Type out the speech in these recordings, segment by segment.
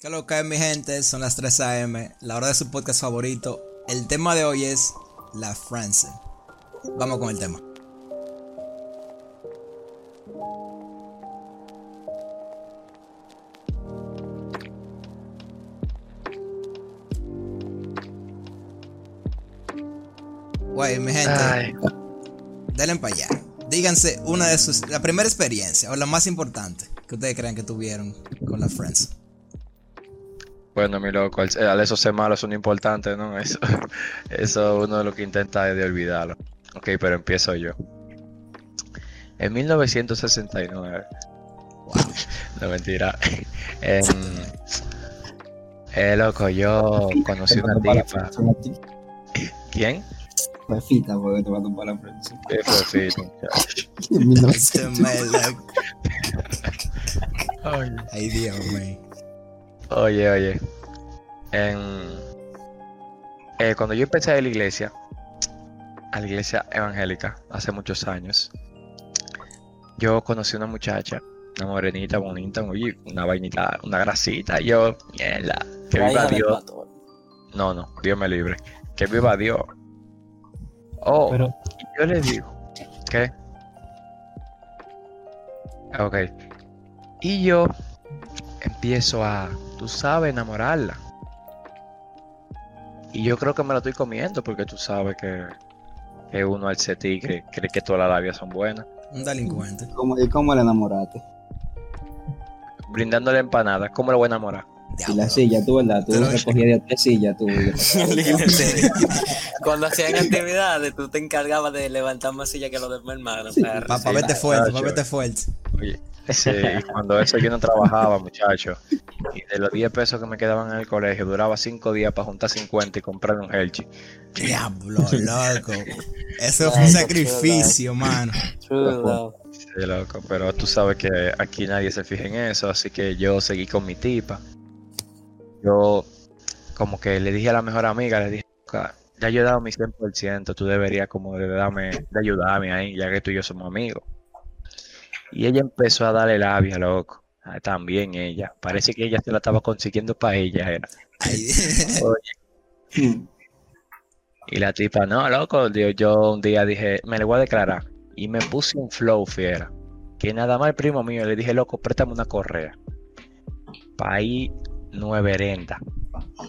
¿Qué lo que es, mi gente? Son las 3 a.m., la hora de su podcast favorito. El tema de hoy es la France. Vamos con el tema. Güey, mi gente, denle para allá. Díganse una de sus... la primera experiencia, o la más importante, que ustedes crean que tuvieron con la France. Bueno, mi loco, al eso ser malo es un importante, ¿no? Eso uno de lo que intenta es de olvidarlo. Ok, pero empiezo yo. En 1969. Wow. No, mentira. Loco, yo conocí una tipa. ¿Quién? Fefita, porque te va a tumbar la frente. Fefita. Ay, Dios, güey. Oye. Cuando yo empecé a ir a la iglesia evangélica, hace muchos años, yo conocí una muchacha, una morenita bonita, una vainita, una grasita. Yo, mierda, que viva Dios. No, Dios me libre. Que viva Dios. Oh, pero... yo le digo, ¿qué? Ok. Y yo empiezo a, tú sabes, enamorarla. Y yo creo que me la estoy comiendo, porque tú sabes que uno al CETI cree que todas las labias son buenas. Un delincuente. ¿Y cómo la enamoraste? Brindándole empanadas. ¿Cómo la voy a enamorar? Y la silla, tú, ¿verdad? Tú recogías de tres sillas, tú. Cuando hacían actividades, tú te encargabas de levantar más sillas que los demás hermanos. Sí. Papá, vete fuerte, fuerte. Oye, sí, cuando eso yo no trabajaba, muchacho. Y de los 10 pesos que me quedaban en el colegio, duraba 5 días para juntar 50 y comprar un Hershey. Diablo, loco. Eso fue un sacrificio, mano. Sí, loco, pero tú sabes que aquí nadie se fija en eso, así que yo seguí con mi tipa. Yo como que le dije a la mejor amiga, le dije, ya yo he dado mi 100%, tú deberías como de ayudarme ahí, ya que tú y yo somos amigos. Y ella empezó a darle labia, loco. También ella. Parece que ella se la estaba consiguiendo para ella, era. Oye. Y la tipa, no, loco, yo un día dije, me le voy a declarar. Y me puse un flow, fiera. Que nada más el primo mío le dije, loco, préstame una correa. Para ir 9 rentas.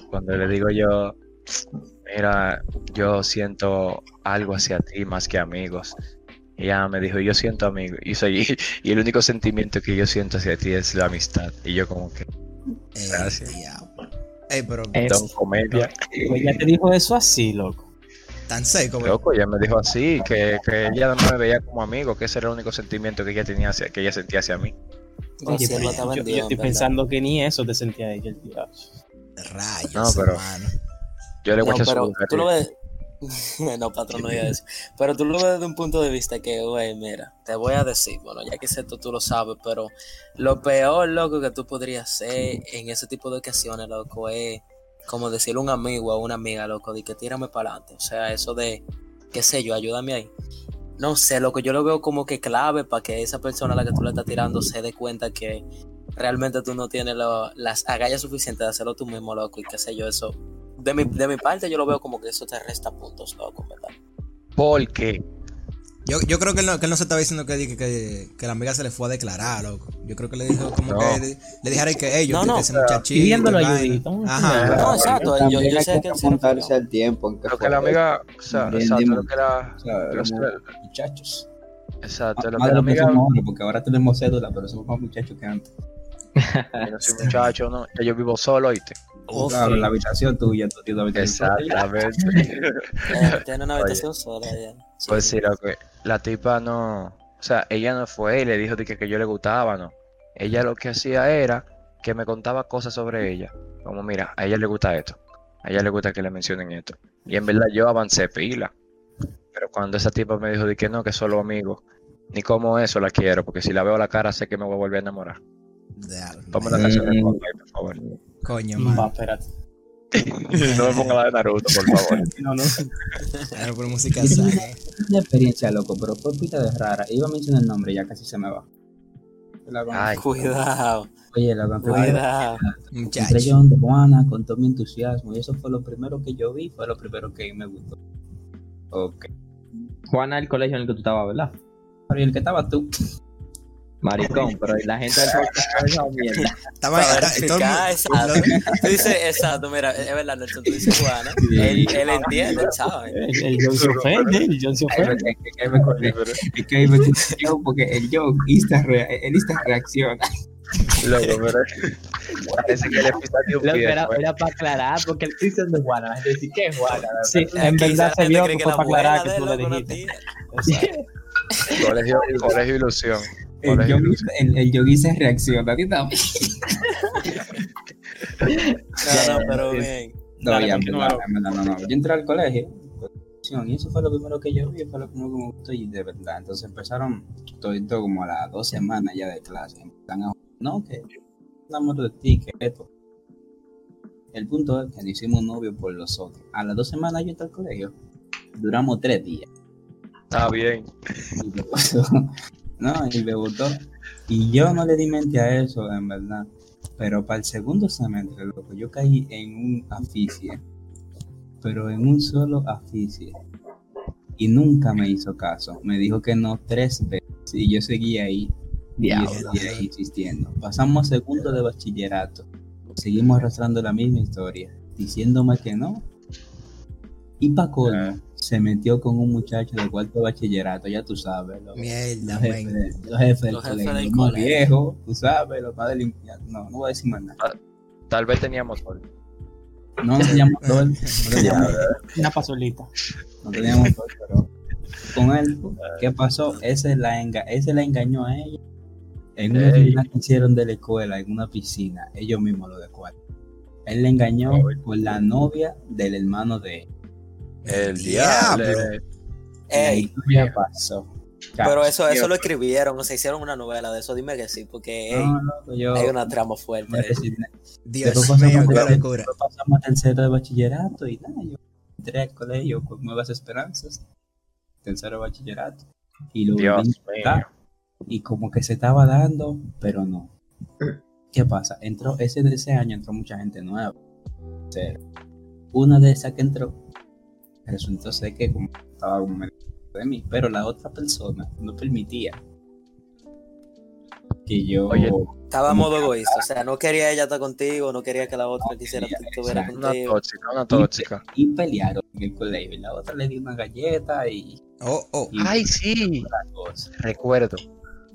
Cuando le digo yo, mira, yo siento algo hacia ti más que amigos. Ella me dijo, yo siento amigos. Y el único sentimiento que yo siento hacia ti es la amistad. Y yo como que, gracias. Pero don comedia. Ella te dijo eso así, loco. Tan seco, loco, ella me dijo así, que ella no me veía como amigo, que ese era el único sentimiento que ella tenía que ella sentía hacia mí. Oye, sí, pero yo estoy pensando que ni eso te sentía ella, el tío. Rayos, no, pero hermano. Yo le voy a pero tú lo ves. No, patrón, no digas eso. Pero tú lo ves desde un punto de vista que, güey, mira, te voy a decir, bueno, ya que es esto tú lo sabes, pero lo peor, loco, que tú podrías hacer en ese tipo de ocasiones, loco, es como decirle a un amigo o a una amiga, loco, de que tírame para adelante. O sea, eso de, qué sé yo, ayúdame ahí. No sé, loco, yo lo veo como que clave para que esa persona a la que tú le estás tirando se dé cuenta que realmente tú no tienes las agallas suficientes de hacerlo tú mismo, loco, y qué sé yo, eso. De mi parte yo lo veo como que eso te resta puntos, loco, ¿verdad? ¿Por qué? Yo creo que él no se estaba diciendo que la amiga se le fue a declarar, loco. Yo creo que le dijo como no. Que le dijeron que ellos, que ese muchachito. Pidiéndolo ayudita. Ajá. No, exacto. Yo sé que apuntarse al tiempo. Creo que la amiga, o sea, exacto, creo que era. Los muchachos. Exacto, lo que la amiga. Porque ahora tenemos cédula, pero somos más muchachos que antes. Yo no soy muchacho, no. Yo vivo solo, ¿oíste? Claro, la habitación tuya, tu tío, la habitación. Exactamente. Tiene una habitación sola ya. Pues sí, lo que. La tipa no, o sea, ella no fue y le dijo que yo le gustaba, no. Ella lo que hacía era que me contaba cosas sobre ella. Como, mira, a ella le gusta esto, a ella le gusta que le mencionen esto. Y en verdad yo avancé pila. Pero cuando esa tipa me dijo de que no, que solo amigos, ni como eso la quiero, porque si la veo a la cara sé que me voy a volver a enamorar. Ponme la canción de Coldplay, por favor. Coño, man. Va, espérate. No me ponga la de Naruto, por favor. No. Claro, por música sana. Una experiencia, loco, pero fue pita de rara. Iba a mencionar el nombre, ya casi se me va. La cuidado. Oye, la cuidado. Entré yo donde Juana con todo mi entusiasmo y eso fue lo primero que yo vi, fue lo primero que me gustó. Ok. Juana, el colegio en el que tú estabas, ¿verdad? Pero el que estabas tú. Maricón, pero la gente del podcast mierda. Estaba exacto. Tú dices, exacto, mira, es verdad, Nelson, tú dices Juana. Él entiende, ¿sabes? El John se ofende, el John se ofende. Es que ahí me puse yo, porque el John insta reacciona. Loco, pero parece que le pisaste un pie. Era para aclarar, porque él dice de Juana. La gente dice, ¿qué es Juana? Sí, en verdad se vio que fue para aclarar que tú le dijiste. Colegio ilusión. El yogui se reacciona a ti también. No, pero bien. No. Yo entré al colegio y eso fue lo primero que yo vi, fue lo primero que me gustó y de verdad. Entonces empezaron todo como a las 2 semanas ya de clase. Están a no, que andamos de ti, que esto. El punto es que nos hicimos novios por los otros. A las 2 semanas yo entré al colegio, duramos 3 días. Está bien. Y me pasó. No, y me botó. Y yo no le di mente a eso, en verdad. Pero para el segundo semestre, loco, yo caí en un asfixia. Pero en un solo asfixia. Y nunca me hizo caso. Me dijo que no 3 veces. Y yo seguía ahí. Diablo. Y yo seguía ahí insistiendo. Pasamos a segundo de bachillerato. Seguimos arrastrando la misma historia. Diciéndome que no. Y Paco se metió con un muchacho de cuarto de bachillerato, ya tú sabes. Los jefes del colegio. Viejos, tú sabes, los padres limpiados. No voy a decir más nada. Tal vez teníamos sol. No, no teníamos sol. Una pasolita. No teníamos sol, pero con él, ¿qué pasó? Ese la engañó a ella. En una reunión que hicieron de la escuela, en una piscina, ellos mismos lo de cuarto. Él le engañó por la novia del hermano de ella. El diablo. Ey, ¿qué pasó? Pero eso lo escribieron, o sea, hicieron una novela de eso, dime que sí, porque hay una trama fuerte. Dios mío, qué locura. Pasamos a tercero de bachillerato y nada, yo entré al colegio con nuevas esperanzas, tercero de bachillerato, y lo y como que se estaba dando, pero no. ¿Qué pasa? Ese año entró mucha gente nueva. Una de esas que entró resultó ser que como estaba un medio de mí, pero la otra persona no permitía que yo... Oye, estaba modo egoísta, o sea, no quería ella estar contigo, no quería que la otra quisiera estuviera contigo. Una tóxica. Y pelearon en el colegio, y la otra le dio una galleta y... Y ¡ay, sí! Recuerdo.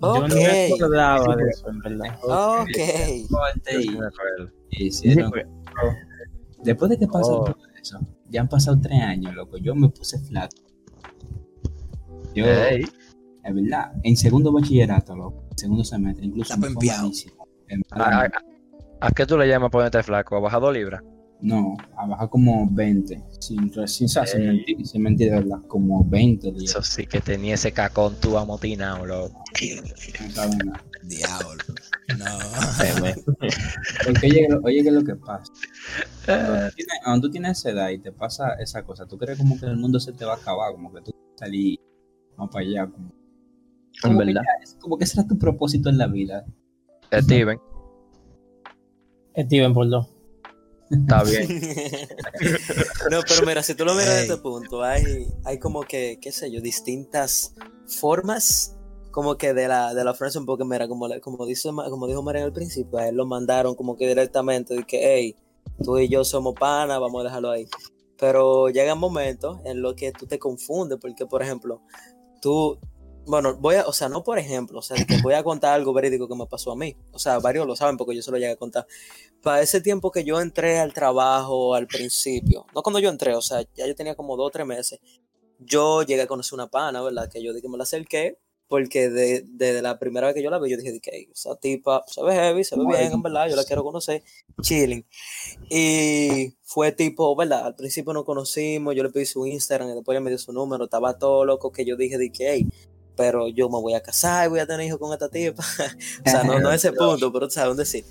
Yo no me acordaba de eso, en verdad. Después de que pasó todo eso... Ya han pasado 3 años, loco. Yo me puse flaco. Yo, es verdad, en segundo bachillerato, loco. Segundo semestre, incluso. Está pempeado. ¿A qué tú le llamas ponerte flaco? ¿Ha bajado libras? No, ha bajado como 20. Sin mentir, de verdad. Como 20 libras. Eso sí que tenía ese cacón tú amotinado, loco. No sabe nada. Diablo. No. Porque oye, ¿qué es lo que pasa? Cuando tú tienes esa edad y te pasa esa cosa, tú crees como que el mundo se te va a acabar, como que tú salís más para allá. Como verdad. Como que ese era tu propósito en la vida. Steven, por dos. Está bien. No, pero mira, si tú lo miras desde este punto, hay como que, qué sé yo, distintas formas como que de la friendzone, porque mira, como dijo Mariano al principio, a él lo mandaron como que directamente, de que, hey, tú y yo somos panas, vamos a dejarlo ahí. Pero llegan momentos en los que tú te confundes, porque, por ejemplo, voy a contar algo verídico que me pasó a mí. O sea, varios lo saben porque yo se lo llegué a contar. Para ese tiempo que yo entré al trabajo al principio, no cuando yo entré, o sea, ya yo tenía como 2 o 3 meses, yo llegué a conocer una pana, ¿verdad? Que yo dije que me la acerqué, porque desde la primera vez que yo la vi, yo dije, que esa tipa se ve heavy, se ve bien, en verdad, yo la quiero conocer, chilling. Y fue tipo, ¿verdad? Al principio nos conocimos, yo le pedí su Instagram y después ella me dio su número, estaba todo loco que yo dije, hey, pero yo me voy a casar y voy a tener hijos con esta tipa. O sea, no a ese punto, pero ¿sabes dónde sí?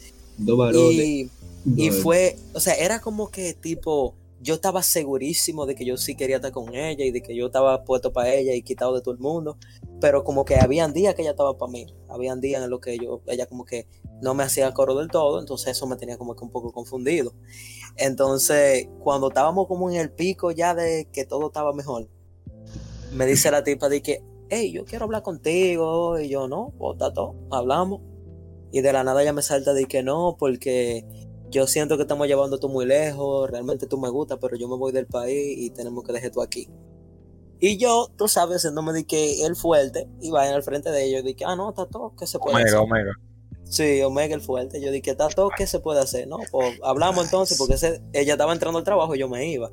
Y fue, o sea, era como que tipo... Yo estaba segurísimo de que yo sí quería estar con ella y de que yo estaba puesto para ella y quitado de todo el mundo. pero como que habían días que ella estaba para mí, habían días en los que ella como que no me hacía coro del todo, entonces eso me tenía como que un poco confundido. Entonces, cuando estábamos como en el pico ya de que todo estaba mejor, me dice la tipa de que, hey, yo quiero hablar contigo, y yo, no, pues está todo, hablamos, y de la nada ella me salta de que no, porque yo siento que estamos llevando tú muy lejos, realmente tú me gustas, pero yo me voy del país y tenemos que dejar tú aquí. Y yo, tú sabes, haciéndome de que él fuerte, y vayan al frente de ellos, de que, ah, no, está todo, ¿qué se puede hacer? Omega. Sí, Omega el fuerte. Yo dije, está todo, ¿qué se puede hacer? No, pues hablamos entonces, porque ella estaba entrando al trabajo y yo me iba.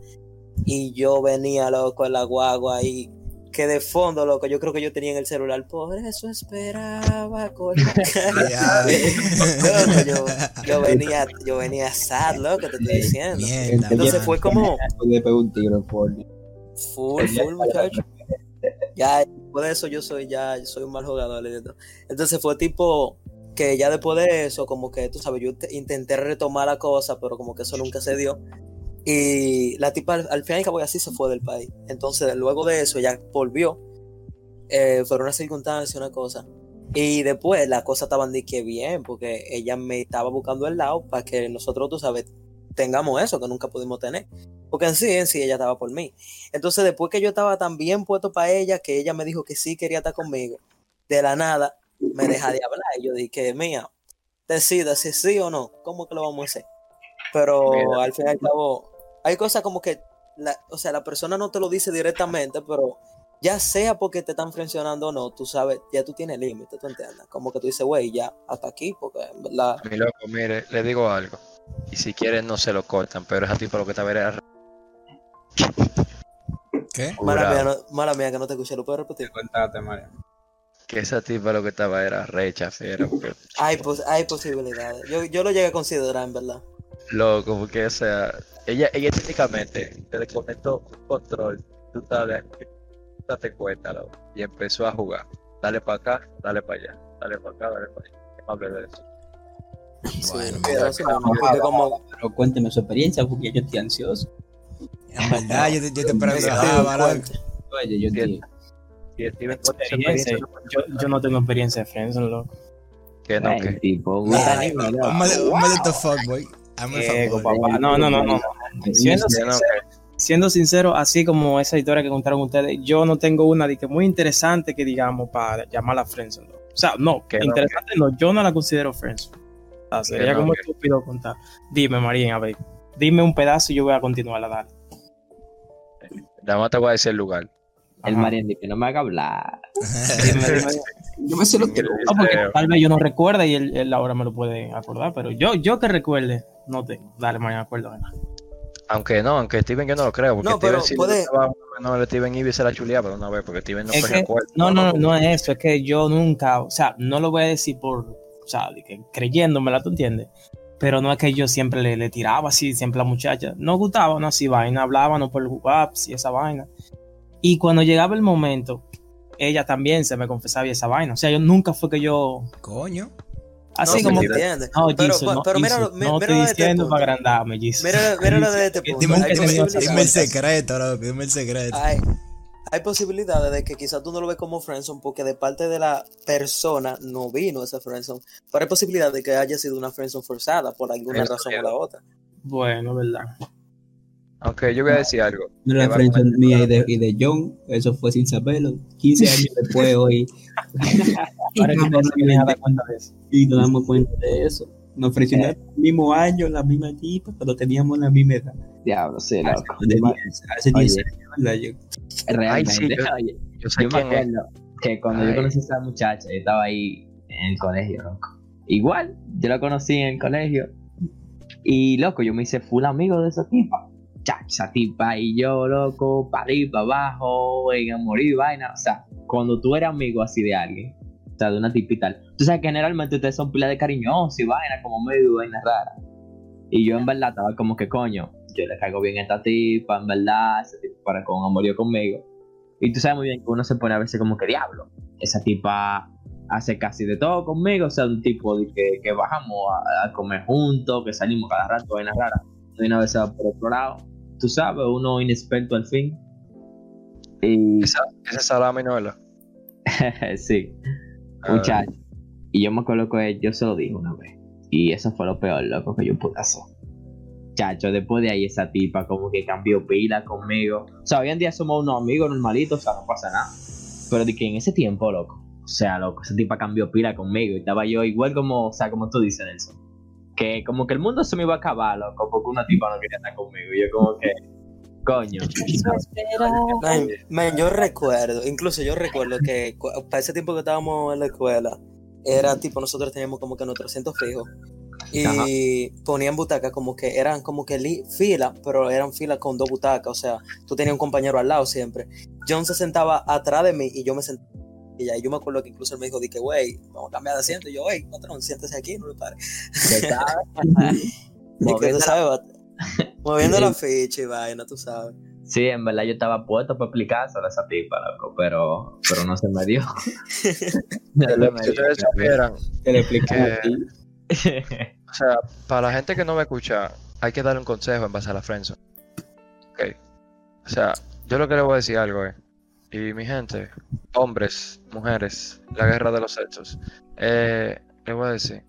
Y yo venía, loco, en la guagua y que de fondo, loco, yo creo que yo tenía en el celular, por eso esperaba con la cara. Loco, yo venía sad, loco, te estoy diciendo. Bien, entonces bien, fue como... Le pegó un tiro en Fortnite. Full, muchacho. Ya, después de eso yo soy un mal jugador. Entonces fue tipo... que ya después de eso, como que tú sabes, yo intenté retomar la cosa, pero como que eso nunca se dio. Y la tipa al final y cabo así se fue del país. Entonces, luego de eso, ella volvió. Fueron unas circunstancias, una cosa. Y después las cosas estaban de que bien, porque ella me estaba buscando el lado para que nosotros, tú sabes, tengamos eso que nunca pudimos tener. Porque en sí, ella estaba por mí. Entonces, después que yo estaba tan bien puesto para ella, que ella me dijo que sí quería estar conmigo, de la nada me deja de hablar, y yo dije, mía, decida si sí o no, ¿cómo que lo vamos a hacer? Pero mira, al fin y al cabo, hay cosas como que, la persona no te lo dice directamente, pero ya sea porque te están frencionando o no, tú sabes, ya tú tienes límite, tú entiendes, como que tú dices, güey, ya, hasta aquí, porque en verdad... Mi loco, mire, le digo algo, y si quieres no se lo cortan, pero es a ti por lo que te va a ver. ¿Qué? Mala mía, que no te escuché, ¿lo puedo repetir? Contate, María. Que esa tipa lo que estaba era recha, fiera. Porque... Hay posibilidades. Yo lo llegué a considerar, en verdad. Loco, porque o sea, ella técnicamente te desconectó un control. Tú sabes, date cuenta, loco. Y empezó a jugar. Dale para acá, dale para allá. Dale para acá, dale para allá. No hablé de eso. Bueno, pero cuénteme su experiencia, porque yo estoy ansioso. En verdad, yo te preguntaba. Oye, yo te... Yo no tengo experiencia de Friendzone, loco. Que no, que tipo, güey. I'm a little fuckboy. No. Siendo sincero, así como esa historia que contaron ustedes, yo no tengo una de que muy interesante que digamos para llamarla Friendzone. O sea, no, que interesante no, yo no la considero Friendzone. O sea, sería como estúpido contar. Dime, Marín, a ver, dime un pedazo y yo voy a continuar a dar. Nada más te voy a decir el lugar. El Marian dice, no me haga hablar. Yo me sé lo que... porque tal vez yo no recuerda y él ahora me lo puede acordar, pero yo que recuerde, no tengo. Dale, Marian, acuérdame. Aunque Steven yo no lo creo, porque no, Steven sí puede... no, Steven Ivy se la chuleaba, pero una vez, porque Steven no se recuerda. No es eso, es que yo nunca, o sea, no lo voy a decir por, o sea, creyéndomela, ¿tú entiendes? Pero no es que yo siempre le tiraba así, siempre a la muchacha. No gustaba, no así vaina, hablábamos por WhatsApp y esa vaina. Y cuando llegaba el momento, ella también se me confesaba y esa vaina. O sea, yo nunca fue que yo... Coño. Así no, como... Pero mira, no estoy diciendo para agrandarme, Jesus. Míralo desde este punto. Dime el secreto. Hay posibilidades de que quizás tú no lo ves como friendzone porque de parte de la persona no vino esa friendzone. Pero hay posibilidad de que haya sido una friendzone forzada por alguna razón o la otra. Bueno, verdad. Aunque yo voy a decir algo. No la friendzone mía y de John, eso fue sin saberlo. 15 años después, hoy. Y nos damos cuenta de eso. Nos frencionaron el mismo año, la misma tipa, pero teníamos la misma edad. Diablo, sí, loco. Hace 10 años, ¿verdad? Yo sé quién es. Que cuando yo conocí a esa muchacha, yo estaba ahí en el colegio, loco. Igual, yo la conocí en el colegio. Y, loco, yo me hice full amigo de esa tipa. Esa tipa y yo, loco, para arriba, para abajo, en amor y vaina. O sea, cuando tú eres amigo así de alguien, o sea, de una tipita, tú sabes que generalmente ustedes son pila de cariñosos y vaina, como medio vaina rara. Y yo en verdad estaba como que coño, yo le caigo bien a esta tipa, en verdad, esa tipa para con amorío conmigo. Y tú sabes muy bien que uno se pone a veces como que diablo, esa tipa hace casi de todo conmigo, o sea, un tipo de que bajamos a comer juntos, que salimos cada rato, vaina rara. Y una vez se va por otro lado. Tú sabes, uno inexperto al fin. Y... Esa salami no es la. Sí, muchacho. Y yo me acuerdo que yo se lo dije una vez. Y eso fue lo peor, loco, que yo pude hacer. Chacho, después de ahí esa tipa como que cambió pila conmigo. O sea, hoy en día somos unos amigos normalitos, o sea, no pasa nada. Pero de que en ese tiempo, loco, o sea, loco, esa tipa cambió pila conmigo. Y estaba yo igual como, o sea, como tú dices, Nelson. Que como que el mundo se me iba a acabar, loco, porque una tipa no quería estar conmigo. Y yo como que, coño. Man, yo recuerdo que para ese tiempo que estábamos en la escuela, era tipo, nosotros teníamos como que nuestro asiento fijo. Y ajá, ponían butacas como que eran como que fila, pero eran filas con dos butacas, o sea, tú tenías un compañero al lado siempre. John se sentaba atrás de mí y yo me sentaba. Y yo me acuerdo que incluso él me dijo, dije, güey, vamos a cambiar de asiento. Y yo, güey, patrón, siéntese aquí, no le pare. Moviendo la ficha y vaina, tú sabes. Sí, en verdad yo estaba puesto para aplicárselo a esa tipa, loco, pero no se me dio. Que le expliqué a ti. O sea, para la gente que no me escucha, hay que darle un consejo en base a la friendzone. Okay. O sea, yo lo que le voy a decir algo es, y mi gente, hombres, mujeres, la guerra de los sexos, les voy a decir,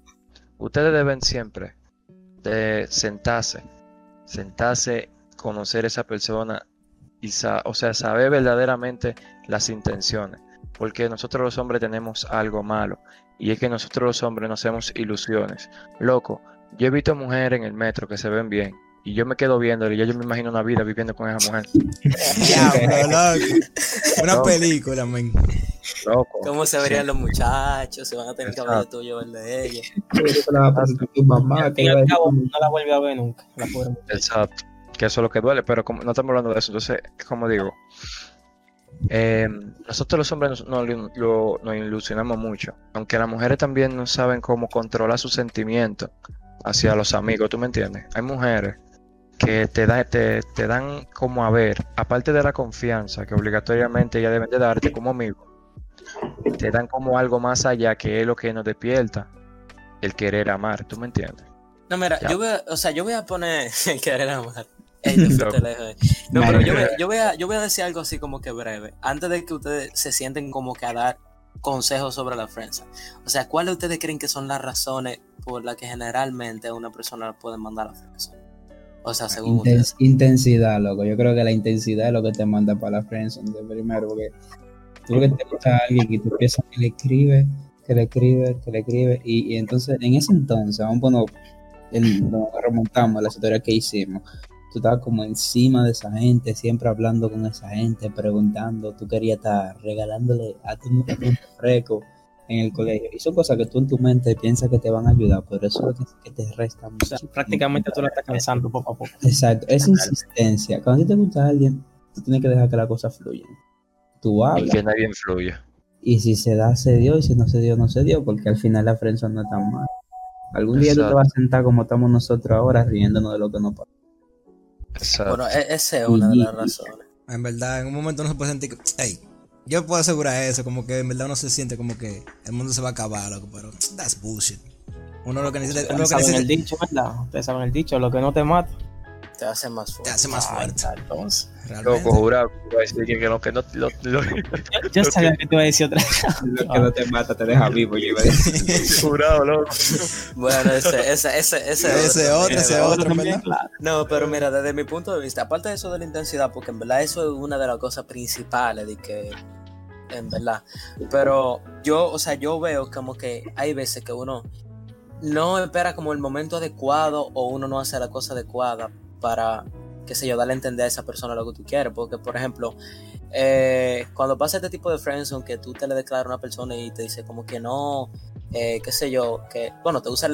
ustedes deben siempre de sentarse, conocer a esa persona y saber verdaderamente las intenciones, porque nosotros los hombres tenemos algo malo. Y es que nosotros los hombres no hacemos ilusiones. Loco, yo he visto mujeres en el metro que se ven bien. Y yo me quedo viéndole y yo me imagino una vida viviendo con esa mujer. Una película, man. Loco. ¿Cómo se verían los muchachos? Se van a tener que hablar de tuyo, el de ella. Al fin y al cabo, no la vuelve a ver nunca. La pobre mujer. Exacto. Que eso es lo que duele, pero como, no estamos hablando de eso. Entonces, como digo, nosotros los hombres nos ilusionamos mucho, aunque las mujeres también no saben cómo controlar sus sentimientos hacia los amigos, ¿tú me entiendes? Hay mujeres que te dan como a ver, aparte de la confianza que obligatoriamente ellas deben de darte como amigo, te dan como algo más allá, que es lo que nos despierta el querer amar, ¿tú me entiendes? No, mira, yo voy a poner el querer amar. No, pero yo voy a decir algo así como que breve, antes de que ustedes se sienten como que a dar consejos sobre la friendzone. O sea, ¿cuáles ustedes creen que son las razones por las que generalmente una persona puede mandar a la friendzone? O sea, según ustedes. Intensidad, loco. Yo creo que la intensidad es lo que te manda para la friendzone de primero, porque tú que te gusta a alguien y tú piensas que le escribe y entonces, en ese entonces, vamos, bueno, nos remontamos a la historia que hicimos. Tú estabas como encima de esa gente, siempre hablando con esa gente, preguntando. Tú querías estar regalándole a tu fresco en el colegio. Y son cosas que tú en tu mente piensas que te van a ayudar, pero eso es lo que te resta mucho. O sea, prácticamente tú la estás cansando poco a poco. Exacto, es insistencia. Cuando a ti te gusta a alguien, tú tienes que dejar que las cosas fluyan. Tú hablas. Y que nadie influya. Y si se da, se dio, y si no se dio, no se dio, porque al final la friendzone no es tan mal. Algún día tú te vas a sentar como estamos nosotros ahora, riéndonos de lo que nos pasa. Exacto. Bueno, esa es una de las razones. En verdad, en un momento uno se puede sentir que, hey, yo puedo asegurar eso, como que en verdad uno se siente como que el mundo se va a acabar, loco, pero that's bullshit. Uno lo que necesita, ustedes saben el dicho, ¿verdad? Ustedes saben el dicho, lo que no te mata te hace más fuerte. Entonces, loco, jurado, voy a decir que lo que no yo sabía que te iba a decir otra cosa. Lo que no te mata te deja vivo, yo iba a decir. Jurado, loco. Bueno, ese otro, ¿verdad? No, pero mira, desde mi punto de vista, aparte de eso de la intensidad, porque en verdad eso es una de las cosas principales de que, en verdad, pero yo, o sea, yo veo como que hay veces que uno no espera como el momento adecuado o uno no hace la cosa adecuada para, qué sé yo, darle a entender a esa persona lo que tú quieres, porque por ejemplo cuando pasa este tipo de friendzone que tú te le declaras a una persona y te dice como que no, qué sé yo, que bueno, te usan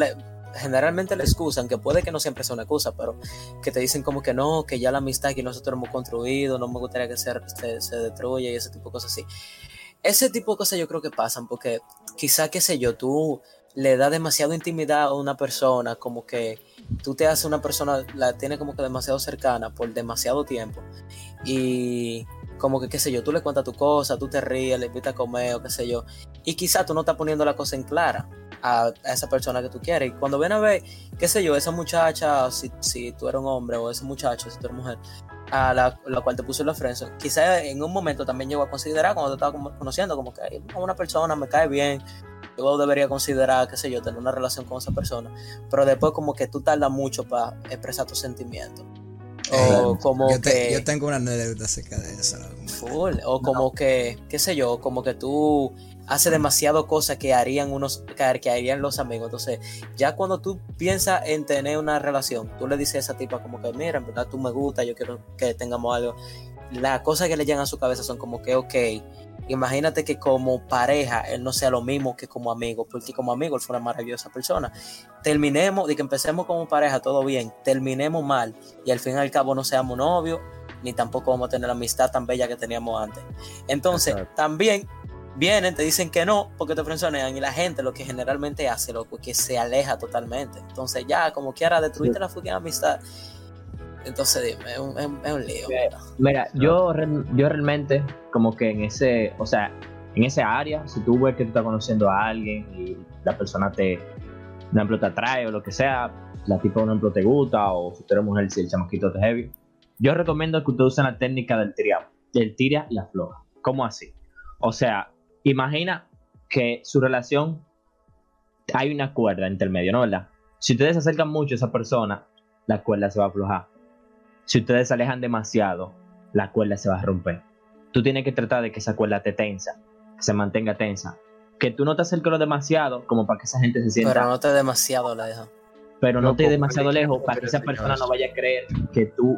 generalmente la excusa, aunque puede que no siempre sea una excusa, pero que te dicen como que no, que ya la amistad que nosotros hemos construido, no me gustaría que se destruya y ese tipo de cosas así. Ese tipo de cosas yo creo que pasan porque quizá, qué sé yo, tú le da demasiada intimidad a una persona, como que tú te haces una persona, la tienes como que demasiado cercana por demasiado tiempo y como que, qué sé yo, tú le cuentas tu cosa, tú te ríes, le invitas a comer o qué sé yo, y quizás tú no estás poniendo la cosa en clara a esa persona que tú quieres, y cuando ven a ver, qué sé yo, esa muchacha, si tú eres un hombre, o ese muchacho, si tú eres mujer, a la cual te puso los friendzone. Quizás en un momento también llegó a considerar, cuando te estaba conociendo, como que a una persona me cae bien, yo debería considerar, qué sé yo, tener una relación con esa persona, pero después como que tú tardas mucho para expresar tus sentimientos. O como yo tengo una anécdota acerca de eso. Full. O como no, que, qué sé yo, como que tú haces demasiado cosas que harían los amigos. Entonces, ya cuando tú piensas en tener una relación, tú le dices a esa tipa como que, mira, en verdad tú me gustas, yo quiero que tengamos algo. Las cosas que le llegan a su cabeza son como que, ok, imagínate que como pareja él no sea lo mismo que como amigo, porque como amigo él fue una maravillosa persona. Terminemos, de que empecemos como pareja, todo bien, terminemos mal y al fin y al cabo no seamos novios, ni tampoco vamos a tener la amistad tan bella que teníamos antes. Entonces, exacto, también vienen, te dicen que no, porque te frenzonean, y la gente lo que generalmente hace, loco, es que se aleja totalmente. Entonces ya, como quiera, destruiste la fucking amistad. Entonces dime, es un lío. Mira, yo realmente como que en ese área, si tú ves que tú estás conociendo a alguien y la persona te, por ejemplo, te atrae o lo que sea, la tipa, por ejemplo, te gusta, o si tú eres mujer, si el chamaquito te heavy, yo recomiendo que ustedes usen la técnica del tira y afloja. ¿Cómo así? O sea, imagina que su relación hay una cuerda entre el medio, ¿no? ¿Verdad? Si ustedes se acercan mucho a esa persona, la cuerda se va a aflojar. Si ustedes se alejan demasiado, la cuerda se va a romper. Tú tienes que tratar de que esa cuerda esté tensa, que se mantenga tensa. Que tú no te acerques demasiado como para que esa gente se sienta... Pero no te demasiado lejos. Pero no te demasiado lejos para que esa persona no vaya a creer que tú,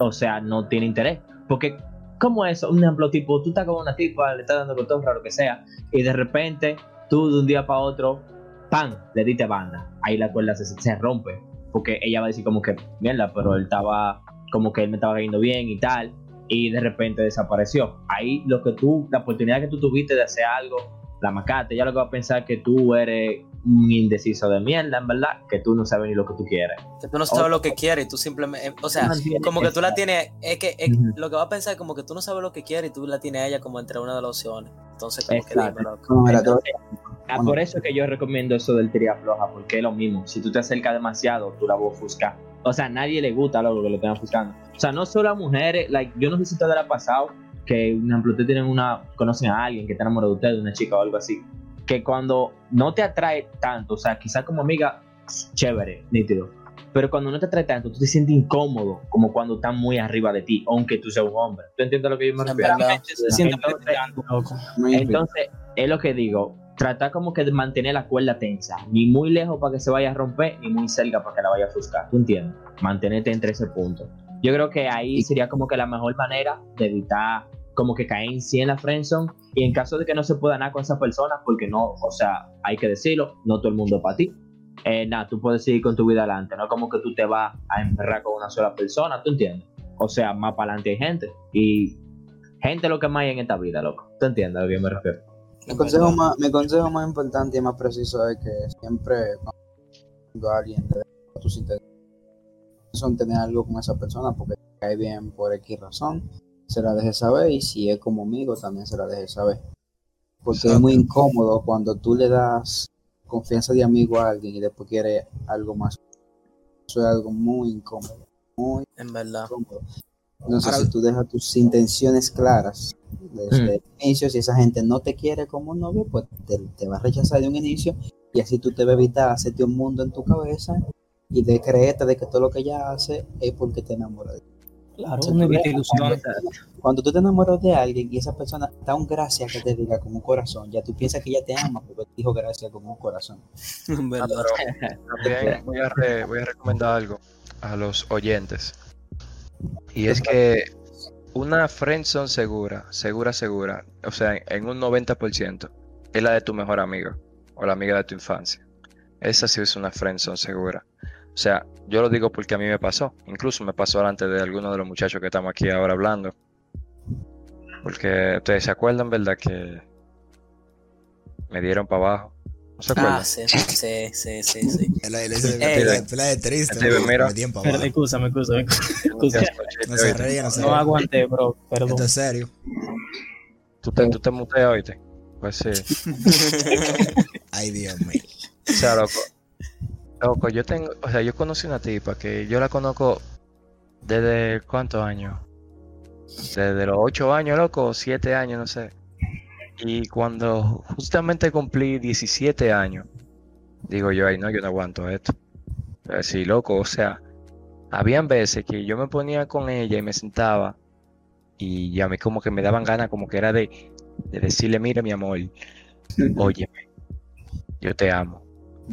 o sea, no tiene interés. Porque, ¿cómo es? Un ejemplo, tipo, tú estás con una tipa, le estás dando cotorra o lo que sea, y de repente, tú de un día para otro, ¡pam!, le diste banda. Ahí la cuerda se rompe. Porque ella va a decir como que, mierda, pero él estaba... como que él me estaba cayendo bien y tal, y de repente desapareció. Ahí lo que tú, la oportunidad que tú tuviste de hacer algo, la macate, ya lo que va a pensar que tú eres un indeciso de mierda, en verdad, que tú no sabes ni lo que tú quieres. Que tú no sabes lo que quieres y tú simplemente, o sea, como que tú la tienes, es que lo que va a pensar es como que tú no sabes lo que quieres y tú la tienes a ella como entre una de las opciones. Entonces, como exacto, que por eso es que yo recomiendo eso del tira floja, porque es lo mismo. Si tú te acercas demasiado, tú la vas a ofuscar. O sea, a nadie le gusta lo que lo están buscando. O sea, no solo a mujeres. Like, yo no sé si ustedes les ha pasado que, por ejemplo, ustedes conocen a alguien que está enamorado de ustedes, de una chica o algo así, que cuando no te atrae tanto, o sea, quizás como amiga, chévere, nítido, pero cuando no te atrae tanto, tú te sientes incómodo, como cuando están muy arriba de ti, aunque tú seas un hombre. ¿Tú entiendes lo que yo me refiero? Entonces, es lo que digo. Tratar como que de mantener la cuerda tensa, ni muy lejos para que se vaya a romper, ni muy cerca para que la vaya a frustrar. ¿Tú entiendes? Mantenerte entre ese punto. Yo creo que ahí sería como que la mejor manera de evitar como que caer en sí en la friendzone, y en caso de que no se pueda nada con esa persona, porque no, o sea, hay que decirlo, no todo el mundo es para ti. Nada, tú puedes seguir con tu vida adelante, no como que tú te vas a enferrar con una sola persona, ¿tú entiendes? O sea, más para adelante hay gente, y gente lo que más hay en esta vida, loco. ¿Tú entiendes a lo que me refiero? Mi consejo más importante y más preciso es que siempre cuando alguien te da tus intereses, son tener algo con esa persona porque te cae bien por X razón, se la dejes saber, y si es como amigo también se la dejes saber. Porque es muy incómodo cuando tú le das confianza de amigo a alguien y después quiere algo más. Eso es algo muy incómodo, muy en verdad incómodo. Entonces, si tú dejas tus intenciones claras desde el inicio, si esa gente no te quiere como novio, pues te va a rechazar de un inicio, y así tú te vas a evitar hacerte un mundo en tu cabeza y de creerte de que todo lo que ella hace es porque te enamoras. Claro, una ilusión. Cuando tú te enamoras de alguien y esa persona da un gracias que te diga con un corazón, ya tú piensas que ella te ama porque te dijo gracias con un corazón. Bueno, también voy a recomendar algo a los oyentes. Y es que una friendzone segura, o sea, en un 90%, es la de tu mejor amigo o la amiga de tu infancia. Esa sí es una friendzone segura. O sea, yo lo digo porque a mí me pasó. Incluso me pasó delante de algunos de los muchachos que estamos aquí ahora hablando. Porque ustedes se acuerdan, ¿verdad? Que me dieron para abajo. Sí. La de triste. Excusa. No se ríe. No aguanté, bro. Perdón. ¿Estás serio? ¿Tú te muteas, oíste? Pues sí. Ay, Dios mío. O sea, loco, yo conocí una tipa que yo la conozco ¿Desde cuántos años? Desde los 8 años, loco, 7 años, no sé. Y cuando justamente cumplí 17 años, digo yo, ay no, yo no aguanto esto. Sí, loco, o sea, habían veces que yo me ponía con ella y me sentaba y a mí como que me daban ganas, como que era de decirle, mira mi amor, óyeme, yo te amo,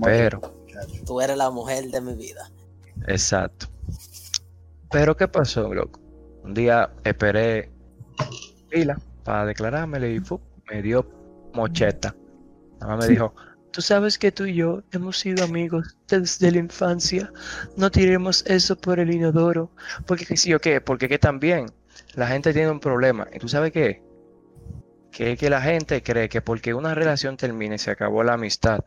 pero... Tú eres la mujer de mi vida. Exacto. Pero ¿qué pasó, loco? Un día esperé pila para declarármele y me dio mocheta. Nada más me dijo, tú sabes que tú y yo hemos sido amigos desde la infancia, no tiremos eso por el inodoro, porque qué sí o qué, porque que también la gente tiene un problema, y tú sabes qué, que es que la gente cree que porque una relación termina y se acabó la amistad.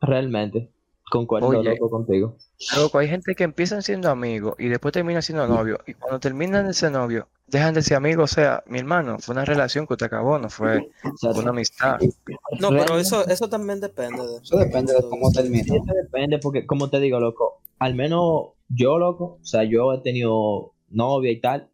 Realmente, concuerdo, loco, contigo. Loco, hay gente que empiezan siendo amigos y después terminan siendo novios, y cuando terminan de ser novios, dejan de ser amigos. O sea, mi hermano, fue una relación que te acabó, no fue una amistad. No, pero eso también depende. Eso depende de cómo termina. Sí, eso depende, porque como te digo, loco, al menos yo, loco, o sea, yo he tenido novia y tal,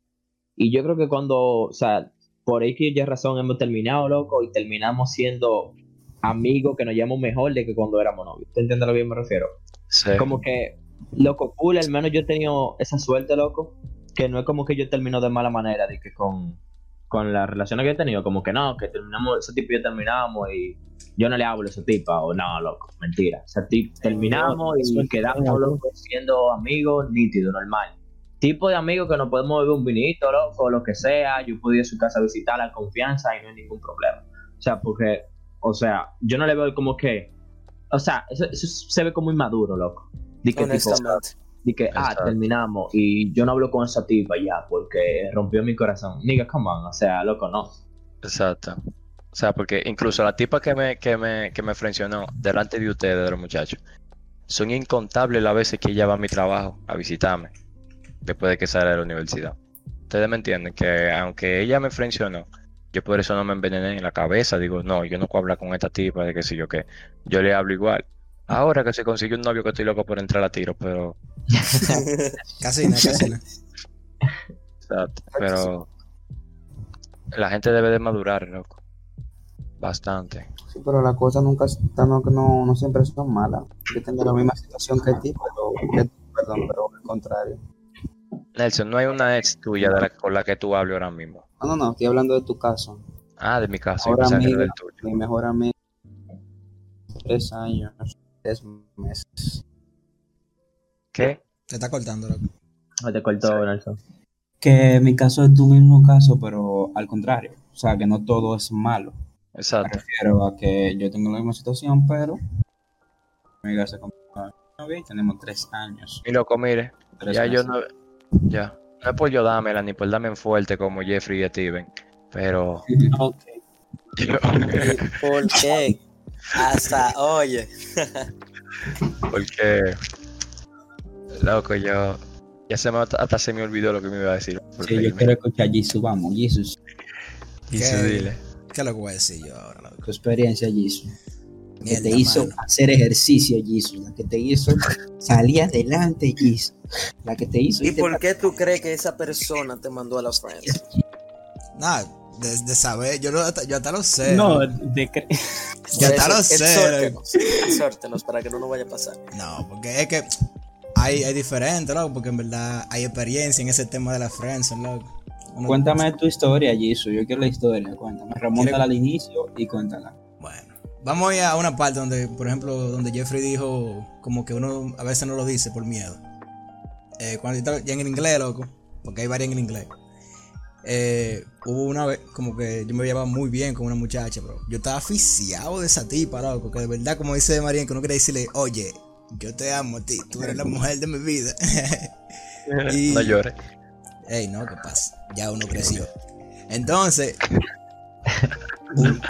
y yo creo que cuando, o sea, por X y razón hemos terminado, loco, y terminamos siendo amigos que nos llevamos mejor de que cuando éramos novios. ¿Te entiendes a lo que me refiero? Sí. Como que, loco, cool, al menos yo he tenido esa suerte, loco, que no es como que yo termino de mala manera, de que con las relaciones que he tenido, como que no, que terminamos, ese tipo y yo terminamos y yo no le hablo a ese tipo, o no, loco, mentira. O sea, terminamos y quedamos, loco, siendo amigos nítidos, normal. Tipo de amigos que nos podemos beber un vinito, loco, lo que sea, yo puedo ir a su casa a visitar, la confianza y no hay ningún problema. O sea, porque, o sea, yo no le veo como que, o sea, eso se ve como inmaduro, loco. Honestamente. Dije, terminamos y yo no hablo con esa tipa ya porque rompió mi corazón. Nigga, come on, o sea, loco, no. Exacto. O sea, porque incluso la tipa que me frencionó delante de ustedes, de los muchachos, son incontables las veces que ella va a mi trabajo a visitarme después de que salga de la universidad. Ustedes me entienden que aunque ella me frencionó, yo por eso no me envenené en la cabeza. Digo, no, yo no puedo hablar con esta tipa de qué sé yo qué. Yo le hablo igual. Ahora que se consiguió un novio que estoy loco por entrar a tiro, pero... Casina. Exacto, pero... La gente debe de madurar, loco. Bastante. Sí, pero las cosas no siempre son malas. Yo tengo la misma situación que ti, pero al contrario. Nelson, no hay una ex tuya con la que tú hables ahora mismo. No, estoy hablando de tu caso. Ah, de mi caso. Ahora mi mejor amigo. 3 años. 3 meses. ¿Qué? Te está cortando, loco. No te cortó, Nelson. Que mi caso es tu mismo caso, pero al contrario. O sea, que no todo es malo. Exacto. Me refiero a que yo tengo la misma situación, pero... Mi amiga se compró una novia y tenemos 3 años. Y loco, mire. Ya. No es por yo dármela, ni por darme en fuerte como Jeffrey y Steven, pero... Ok. ¿Por qué? Hasta, oye. Porque... Loco, yo... Ya hasta se me olvidó lo que me iba a decir. Sí, yo quiero escuchar a Jesus, vamos, Jesus. Jesus, dile. ¿Qué es lo que voy a decir yo ahora, loco? Tu experiencia, Jesus. Que te hizo hacer ejercicio, Jesus. La que te hizo salir adelante, Jesus. La que te hizo... ¿Y por qué tú crees que esa persona te mandó a la Friends? Nada. De saber, yo hasta lo sé. Yo hasta lo sé. Exhórtenos para que no vaya a pasar. No, porque es que hay diferente, loco, porque en verdad hay experiencia en ese tema de la friendzone, loco. Cuéntame tu historia, Jisoo, yo quiero la historia, cuéntame. Remontala al inicio y cuéntala. Bueno, vamos a una parte donde, por ejemplo, donde Jeffrey dijo como que uno a veces no lo dice por miedo. Cuando ya en inglés, loco, porque hay varias en inglés. Hubo una vez como que yo me llevaba muy bien con una muchacha, bro. Yo estaba asfixiado de esa tipa, loco, que de verdad, como dice Marín, que uno quería decirle, oye, yo te amo a ti, tú eres la mujer de mi vida. Y, no llores. Ey, no, ¿qué pasa? Ya uno creció. Entonces,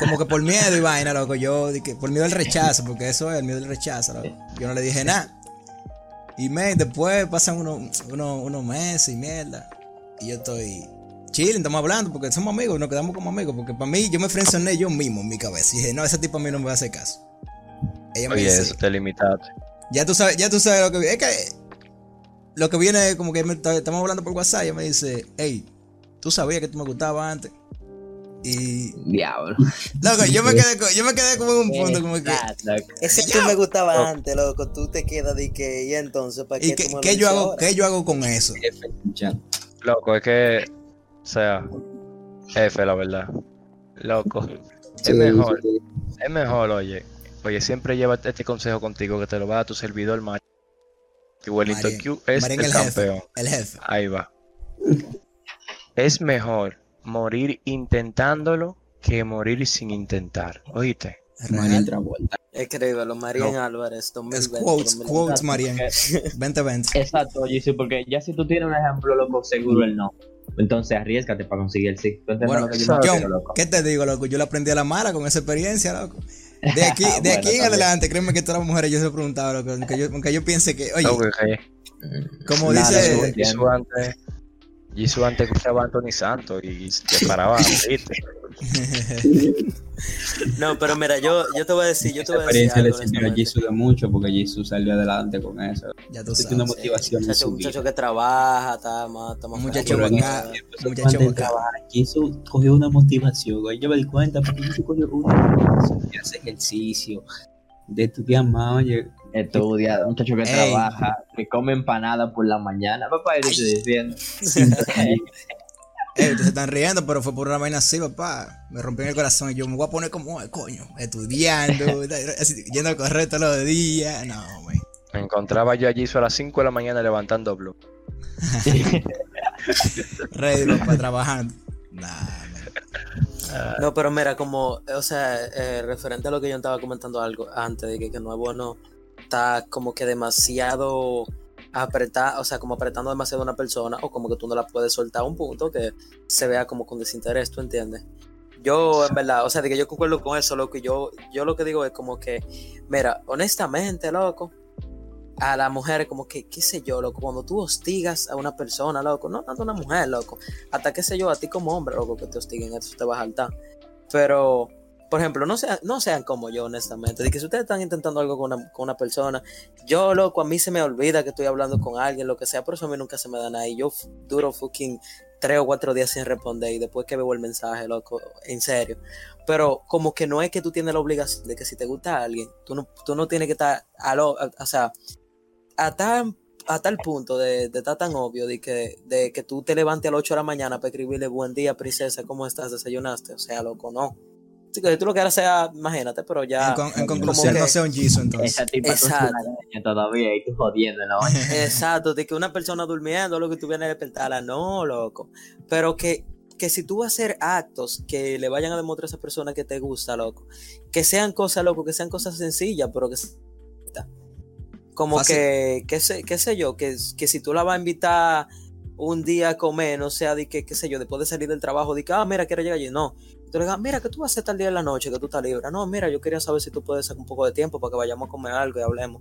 como que por miedo y vaina, loco, yo dije, por miedo al rechazo, porque eso es el miedo al rechazo, loco. Yo no le dije nada. Y después pasan unos meses y mierda. Y yo estoy... chilling, estamos hablando porque somos amigos, nos quedamos como amigos, porque para mí, yo me frencioné yo mismo en mi cabeza y dije, no, ese tipo a mí no me va a hacer caso. Ella me dice, eso te limitaste. Ya tú sabes lo que... Es que Lo que viene, como que estamos hablando por WhatsApp, y me dice, hey, tú sabías que tú me gustabas antes. Y... diablo. Loco, yo me quedé como en un punto como que... Ese tú me gustaba antes, loco, tú te quedas de que... Y entonces, ¿para qué tú me lo dices ahora? ¿Qué yo hago con eso? Loco, es que... O sea, F, la verdad. Loco. Sí, es mejor, oye. Oye, siempre lleva este consejo contigo que te lo va a dar tu servidor, Marín. Tu abuelito Q es el campeón. Jefe, el jefe. Ahí va. Es mejor morir intentándolo que morir sin intentar. ¿Oíste? Marín Travolta. Escríbelo, Marín Álvarez. 2020, quotes, Marín. 2020. Exacto, oye, sí, porque ya si tú tienes un ejemplo, loco, seguro el no. Entonces arriesgate para conseguir el sí. Bueno, John, loco. ¿Qué te digo, loco? Yo lo aprendí a la mala con esa experiencia, loco. De aquí, de bueno, aquí en adelante, créeme que todas las mujeres yo se preguntaba, loco. Aunque yo piense que, oye, okay. Como nada, dice... Jesús antes escuchaba a Anthony Santos y se paraba, ¿viste? No, pero mira, yo te voy a decir, esa experiencia le sirvió a Jesús de mucho porque Jesús salió adelante con eso. Ya tú sabes. Tiene una motivación. Sí, muchacho que trabaja, está más muchacho bacán. Muchacho bacán. Jesús cogió una motivación. Yo me di cuenta porque Jesús cogió una motivación de hacer ejercicio, de estudiar más, oye. Estudiado, muchacho que trabaja, que come empanada por la mañana, papá, yo estoy diciendo. Ustedes se están riendo, pero fue por una vaina así, papá. Me rompió el corazón y yo me voy a poner como, coño, estudiando, así, yendo al correo todos los días. No, güey. Me encontraba yo allí a las 5 de la mañana levantando blog. Ready, papá, trabajando. Nah. No, pero mira, como, o sea, referente a lo que yo estaba comentando algo antes, de que no es bueno, está como que demasiado apretado, o sea, como apretando demasiado a una persona, o como que tú no la puedes soltar a un punto que se vea como con desinterés, ¿tú entiendes? Yo, en verdad, o sea, de que yo concuerdo con eso, loco, y yo lo que digo es como que, mira, honestamente, loco, a las mujeres como que, qué sé yo, loco, cuando tú hostigas a una persona, loco, no tanto a una mujer, loco, hasta qué sé yo, a ti como hombre, loco, que te hostiguen, eso te va a saltar. Pero, por ejemplo, no sean como yo, honestamente, de que si ustedes están intentando algo con una persona, yo, loco, a mí se me olvida que estoy hablando con alguien, lo que sea, por eso a mí nunca se me da nada, y yo duro fucking 3 o 4 días sin responder, y después que veo el mensaje, loco, en serio. Pero como que no es que tú tienes la obligación de que si te gusta a alguien, tú no tienes que estar, o sea, a tal punto de estar tan obvio de que tú te levantes a las 8 de la mañana para escribirle buen día, princesa, ¿cómo estás? ¿Desayunaste? O sea, loco, no. Así que si tú lo que harás sea, imagínate, pero ya... En conclusión, que, no sea un giso, entonces. Esa tipa tú todavía y tú jodiendo, ¿no? Exacto, de que una persona durmiendo, lo que tú vienes a despertarla, no, loco. Pero que si tú vas a hacer actos que le vayan a demostrar a esa persona que te gusta, loco, que sean cosas, loco, que sean cosas sencillas, pero que... Como fácil. que si tú la vas a invitar un día a comer, no sea de que, qué sé yo, después de salir del trabajo, de que, mira, quiero llegar allí, no. Tú le digas, mira, que tú vas a hacer tal día de la noche, que tú estás libre. No, mira, yo quería saber si tú puedes sacar un poco de tiempo para que vayamos a comer algo y hablemos.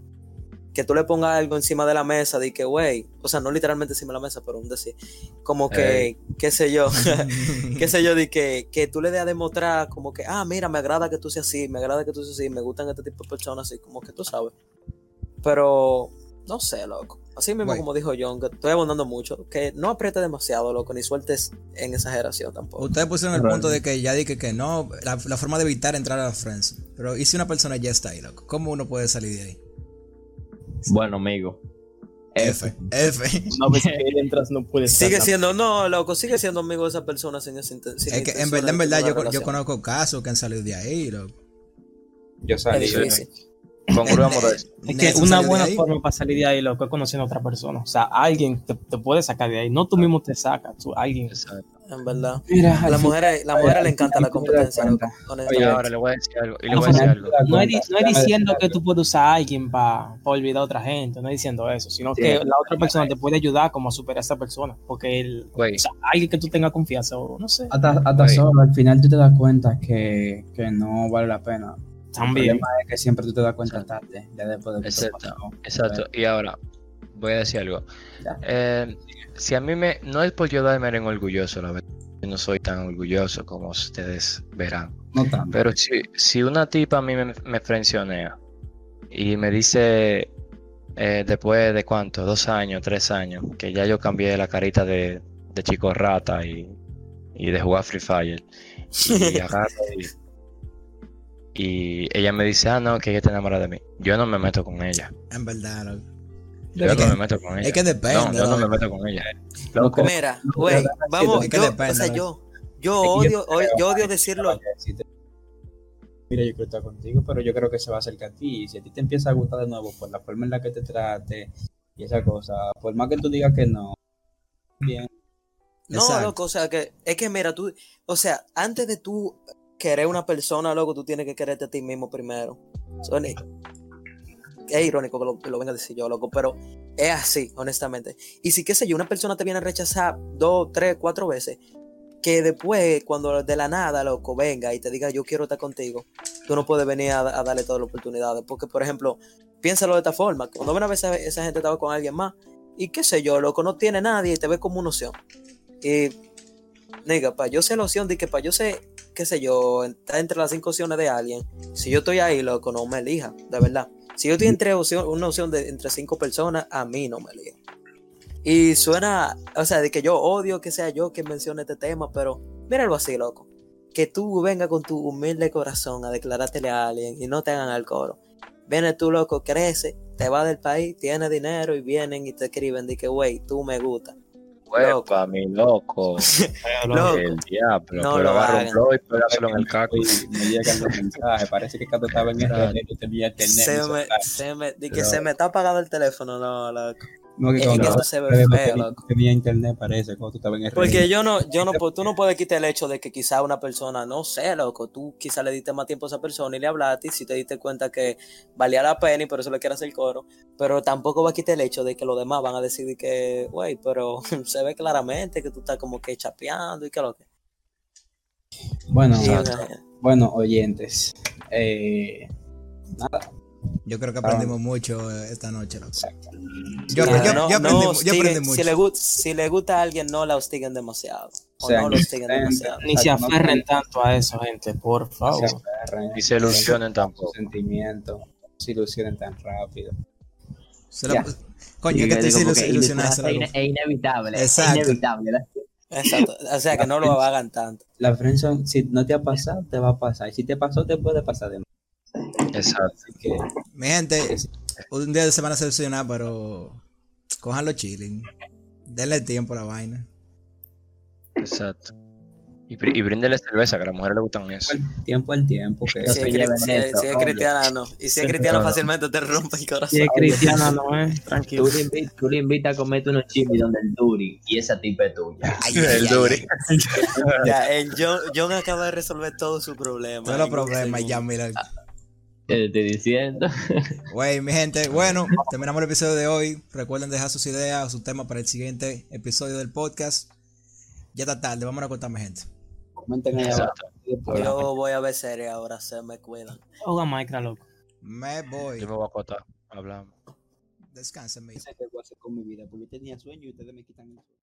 Que tú le pongas algo encima de la mesa, de que, güey, o sea, no literalmente encima de la mesa, pero un decir, como que, qué sé yo, de que tú le des a demostrar, como que, mira, me agrada que tú seas así, me gustan este tipo de personas, así, como que tú sabes. Pero, no sé, loco. Así mismo como dijo John, que estoy abundando mucho, que no apriete demasiado, loco, ni sueltes en exageración tampoco. Ustedes pusieron el punto de que ya dije que no, la forma de evitar entrar a la friends. Pero, ¿y si una persona ya está ahí, loco? ¿Cómo uno puede salir de ahí? Bueno, amigo. F. No, pues, entras, no puedes. Sigue siendo amigo de esa persona sin esa intención. Es que, en verdad, yo conozco casos que han salido de ahí, loco. Yo salí de ahí. Es que una buena forma para salir de ahí, loco, es conociendo a otra persona. O sea, alguien te puede sacar de ahí. No tú mismo te sacas, alguien te saca. En verdad. Mira, a la mujer le encanta la competencia. Oye, ahora le voy a decir algo. No es diciendo que tú puedes usar a alguien para olvidar a otra gente. No es diciendo eso, sino que la otra persona te puede ayudar como a superar a esa persona. Porque o sea, alguien que tú tengas confianza o no sé. Hasta solo, al final tú te das cuenta que no vale la pena. También. El problema es que siempre tú te das cuenta tarde, ya después de que Exacto. Y ahora, voy a decir algo. Si a mí no es por yo darme en orgulloso, la verdad. Yo no soy tan orgulloso como ustedes verán. No tanto. Pero si una tipa a mí me frencionea y me dice, después de cuánto, 2 años, 3 años, que ya yo cambié la carita de chico rata y de jugar Free Fire. Y ella me dice, ah, no, que ella está enamorada de mí. Yo no me meto con ella. En verdad, loco. Yo no me meto con ella. Es que depende. No, yo no me meto con ella. Loco. Mira, güey, vamos, yo odio decirlo. Mira, yo creo que está contigo, pero yo creo que se va a acercar a ti. Y si a ti te empieza a gustar de nuevo por la forma en la que te trate y esa cosa, por más que tú digas que no, bien. No, exacto. Loco, o sea, que es que mira, tú, o sea, antes de tú querer una persona, loco, tú tienes que quererte a ti mismo primero. Es irónico que lo venga a decir yo, loco, pero es así, honestamente. Y si, qué sé yo, una persona te viene a rechazar 2, 3, 4 veces, que después, cuando de la nada, loco, venga y te diga, yo quiero estar contigo, tú no puedes venir a darle todas las oportunidades. Porque, por ejemplo, piénsalo de esta forma, cuando una vez esa gente estaba con alguien más, y qué sé yo, loco, no tiene nadie y te ve como una opción. Y, nigga, para yo ser la opción, de que para yo ser, qué sé yo, estar entre las 5 opciones de alguien, si yo estoy ahí, loco, no me elija, de verdad. Si yo estoy entre una opción de entre 5 personas, a mí no me elijan. Y suena, o sea, de que yo odio que sea yo quien mencione este tema, pero míralo así, loco. Que tú vengas con tu humilde corazón a declarártele a alguien y no te hagan al coro. Vienes tú, loco, crece, te vas del país, tienes dinero y vienen y te escriben de que, güey, tú me gustas. Huepa, mi loco. Loco. El diablo. No, pero agarro un blog y pégaselo en el caco y me llegan los mensajes. Parece que cuando estaba en el internet y te vi el teléfono. Se me está apagando el teléfono, no, loco. No, que cuando eso se ve feo, loco. Tenía internet, parece, cuando tú estabas en el porque tú no puedes quitar el hecho de que quizá una persona, no sé, loco, tú quizá le diste más tiempo a esa persona y le hablaste y si te diste cuenta que valía la pena y por eso le quieres hacer coro, pero tampoco va a quitar el hecho de que los demás van a decir que, güey, pero se ve claramente que tú estás como que chapeando y que lo que. Bueno, sí, bueno, oyentes, nada. Yo creo que aprendimos mucho esta noche, loco. Yo aprendí mucho. Si le gusta a alguien, no la hostiguen demasiado. Ni se aferren tanto a eso, gente, por favor. Y se ilusionen tampoco. Sentimiento. Se ilusionen tan rápido. Coño, que te ilusionas. Es inevitable. Exacto. Es inevitable. Exacto. O sea, que no lo hagan tanto. La friendzone, si no te ha pasado, te va a pasar. Y si te pasó, te puede pasar de más. Exacto. Que, mi gente, un día se van a decepcionar, pero cójanlo chilling. Denle tiempo a la vaina. Exacto. Y bríndele cerveza, que a las mujeres les gustan eso. El tiempo. Que si es cristiana, no. Y si es cristiana, fácilmente te rompe el corazón. Si es cristiana, no, tranquilo. Tú le invitas a comerte unos chimis donde el Duri y esa tipa es tuya. El Duri. Ya, John acaba de resolver todos sus problemas. Todos los problemas, ya, mira. Te estoy diciendo. Güey, mi gente, bueno, terminamos el episodio de hoy. Recuerden dejar sus ideas o sus temas para el siguiente episodio del podcast. Ya está tarde, vámonos a contar, mi gente. Comenten ahí abajo. Yo voy a ver series ahora, se me cuidan. Hola, Mike, loco. Me voy. Yo me voy a contar, hablamos. Descansen, mi hijo. No sé qué voy a hacer con mi vida, porque tenía sueño y ustedes me quitan el sueño.